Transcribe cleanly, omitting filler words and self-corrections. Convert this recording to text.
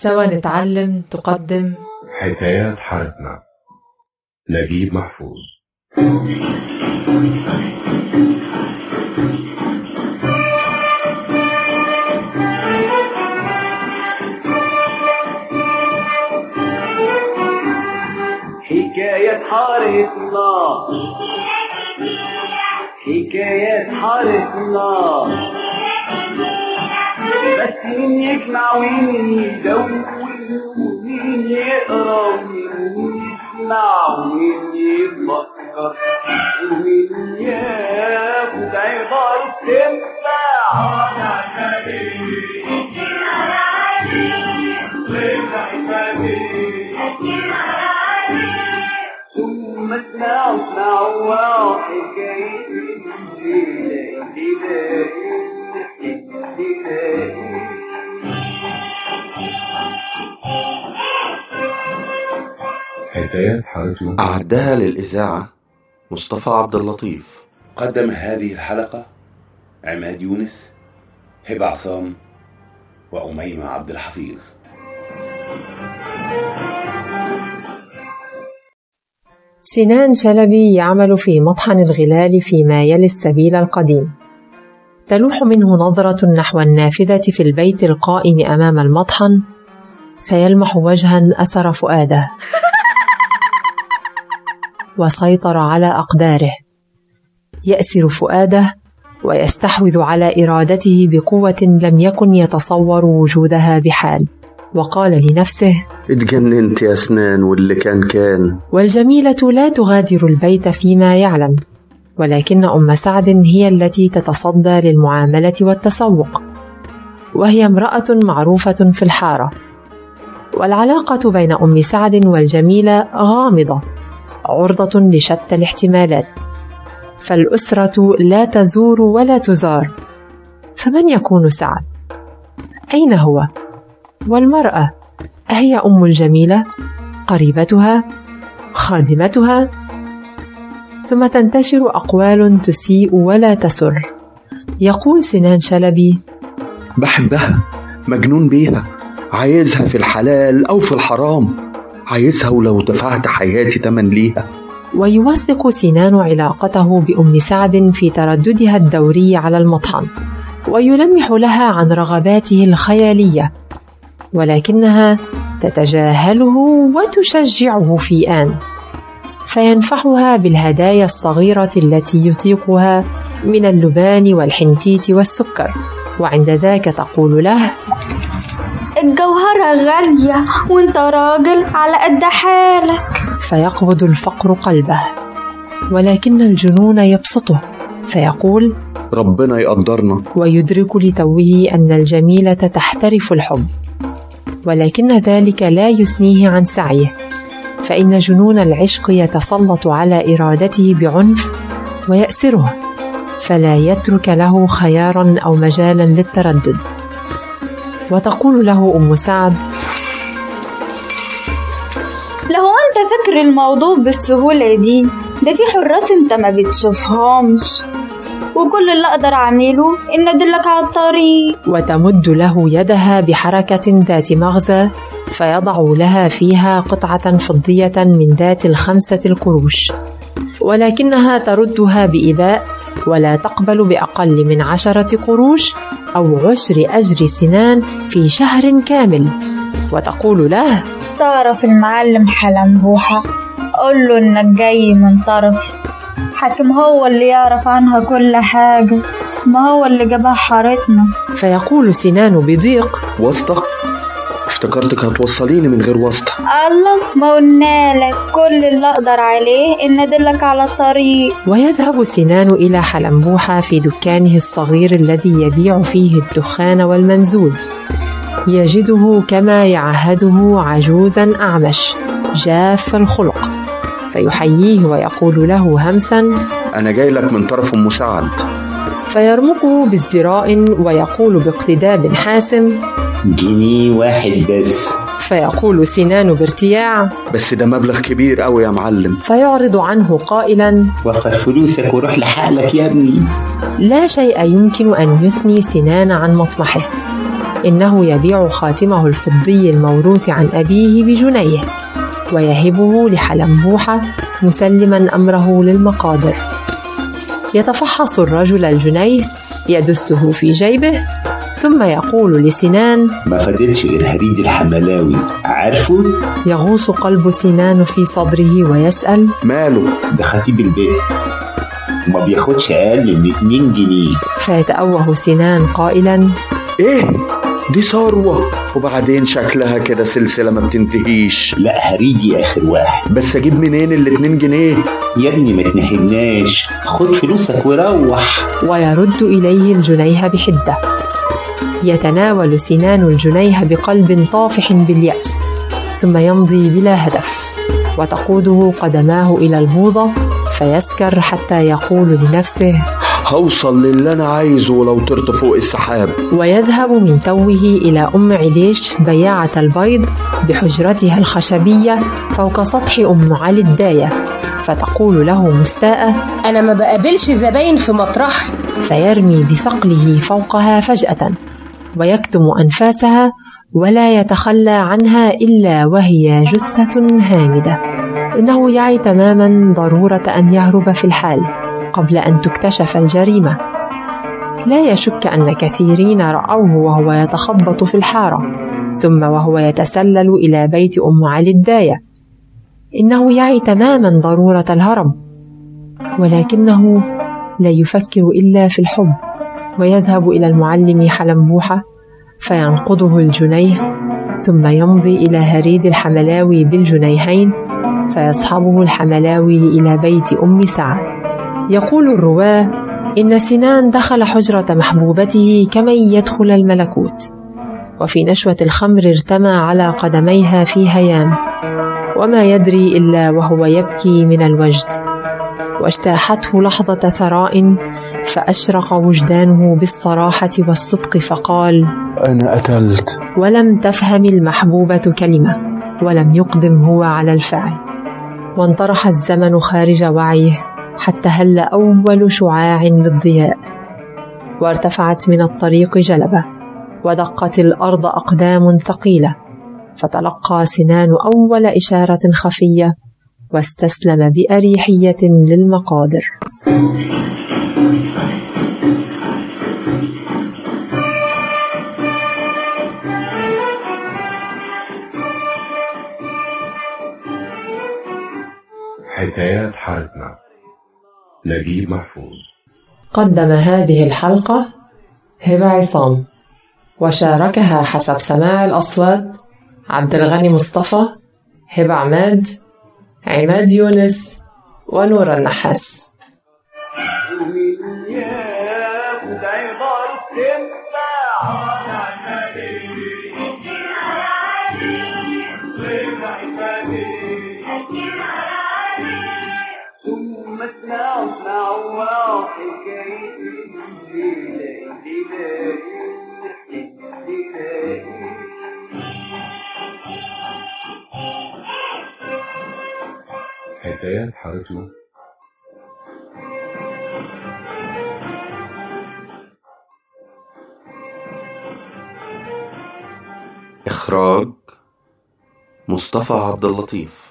سوا نتعلم تقدم حكايات حارتنا نجيب محفوظ. حكايات حارتنا حكايات حارتنا بس مين يجمع ومين يدون ومين يقرا ومين يسمع ومين يفكر ومين ياخد عبارة تنفع. أنا خليل طلع خليل ثم اسمعوا حكاية حكايات حارتنا أعدها للإذاعة مصطفى عبد اللطيف. قدم هذه الحلقة عماد يونس، هبة عصام، وأميمة عبد الحفيظ. سنان شلبي يعمل في مطحن الغلال فيما يلي السبيل القديم. تلوح منه نظرة نحو النافذة في البيت القائم أمام المطحن، فيلمح وجها أثر فؤاده وسيطر على أقداره. يأسر فؤاده ويستحوذ على إرادته بقوة لم يكن يتصور وجودها بحال، وقال لنفسه: اتجننت يا سنان، واللي كان. والجميلة لا تغادر البيت فيما يعلم، ولكن أم سعد هي التي تتصدى للمعاملة والتسوق، وهي امرأة معروفة في الحارة، والعلاقة بين أم سعد والجميلة غامضة عرضة لشتى الاحتمالات، فالأسرة لا تزور ولا تزار، فمن يكون سعد؟ أين هو؟ والمرأة أهي أم الجميلة؟ قريبتها؟ خادمتها؟ ثم تنتشر أقوال تسيء ولا تسر. يقول سنان شلبي: بحبها، مجنون بيها، عايزها في الحلال أو في الحرام، عايزها ولو دفعت حياتي تمن ليها. ويوثق سنان علاقته بأم سعد في ترددها الدوري على المطحن، ويلمح لها عن رغباته الخيالية، ولكنها تتجاهله وتشجعه في آن، فينفحها بالهدايا الصغيرة التي يطيقها من اللبان والحنتيت والسكر، وعند ذاك تقول له: الجوهرة غالية وانت راجل على قد حالك. فيقبض الفقر قلبه، ولكن الجنون يبسطه، فيقول: ربنا يقدرنا. ويدرك لتوه أن الجميلة تحترف الحب، ولكن ذلك لا يثنيه عن سعيه، فإن جنون العشق يتسلط على إرادته بعنف ويأسره، فلا يترك له خياراً أو مجالاً للتردد. وتقول له أم سعد: لو أنت فكر الموضوع بالسهولة دي، ده في حراس أنت ما بتشوفهمش، وكل اللي أقدر أعمله إن أدلك على الطريق. وتمد له يدها بحركة ذات مغزى، فيضع لها فيها قطعة فضية من ذات 5 قروش، ولكنها تردها بإباء ولا تقبل بأقل من 10 قروش أو 10 أجر سنان في شهر كامل، وتقول له: تعرف المعلم حلمبوحة؟ قل له إنك جاي من طرف حكم، هو اللي يعرف عنها كل حاجة، ما هو اللي جابها حارتنا. فيقول سنان بضيق: واسطة؟ افتكرتك هتوصليني من غير واسطة. الله، ما قلنالك كل اللي أقدر عليه إن أدلك على الطريق. ويذهب سنان إلى حلمبوحة في دكانه الصغير الذي يبيع فيه الدخان والمنزول، يجده كما يعهده عجوزا أعمش جاف الخلق، فيحييه ويقول له همسا: أنا جاي لك من طرف أم سعد. فيرمقه بازدراء ويقول باقتداب حاسم: جنيه واحد بس. فيقول سنان بارتياع: بس ده مبلغ كبير أوي يا معلم. فيعرض عنه قائلا: وفر فلوسك وروح لحالك يا ابني. لا شيء يمكن أن يثني سنان عن مطمحه، إنه يبيع خاتمه الفضي الموروث عن أبيه بجنيه ويهبه لحلمبوحة مسلما أمره للمقادر. يتفحص الرجل الجنيه يدسه في جيبه ثم يقول لسنان: ما فادتش غير هريد الحملاوي، عارفه؟ يغوص قلب سنان في صدره ويسأل: ماله؟ ده خطيب البيت وما بياخدش أقل من 2 جنيه. فيتأوه سنان قائلا: إيه؟ دي ثروة، وبعدين شكلها كده سلسلة ما بتنتهيش. لا هريجي آخر واحد، بس أجيب منين 2 جنيه؟ يا ابني ما تنهمناش، خد فلوسك وروح. ويرد إليه الجنيه بحدة. يتناول سنان الجنيه بقلب طافح باليأس ثم يمضي بلا هدف، وتقوده قدماه إلى البوضة فيسكر حتى يقول لنفسه: هوصل للي أنا عايزه ولو طرت فوق السحاب. ويذهب من توه إلى أم عليش بياعة البيض بحجرتها الخشبية فوق سطح أم علي الداية فتقول له مستاءة: أنا ما بقابلش زباين في مطرحي. فيرمي بثقله فوقها فجأة ويكتم أنفاسها ولا يتخلى عنها إلا وهي جثة هامدة. إنه يعي تماما ضرورة أن يهرب في الحال قبل أن تكتشف الجريمة. لا يشك أن كثيرين رأوه وهو يتخبط في الحارة ثم وهو يتسلل إلى بيت أم علي الداية. إنه يعي تماما ضرورة الهرب، ولكنه لا يفكر إلا في الحب. ويذهب إلى المعلم حلمبوحة فينقضه الجنيه ثم يمضي إلى هريد الحملاوي بالجنيهين فيصحبه الحملاوي إلى بيت أم سعد. يقول الرواه إن سنان دخل حجرة محبوبته كمن يدخل الملكوت، وفي نشوة الخمر ارتمى على قدميها في هيام وما يدري إلا وهو يبكي من الوجد، واجتاحته لحظة ثراء فأشرق وجدانه بالصراحة والصدق فقال: أنا قتلت. ولم تفهم المحبوبة كلمة ولم يقدم هو على الفعل، وانطرح الزمن خارج وعيه حتى هل أول شعاع للضياء، وارتفعت من الطريق جلبة ودقت الأرض أقدام ثقيلة، فتلقى سنان أول إشارة خفية واستسلم بأريحية للمقادر. حكايات حارتنا، نجيب محفوظ. قدم هذه الحلقة هبة عصام، وشاركها حسب سماع الأصوات عبد الغني مصطفى، هبة عماد، عماد يونس، ونور النحاس. حكايات حارتنا. إخراج مصطفى عبد اللطيف.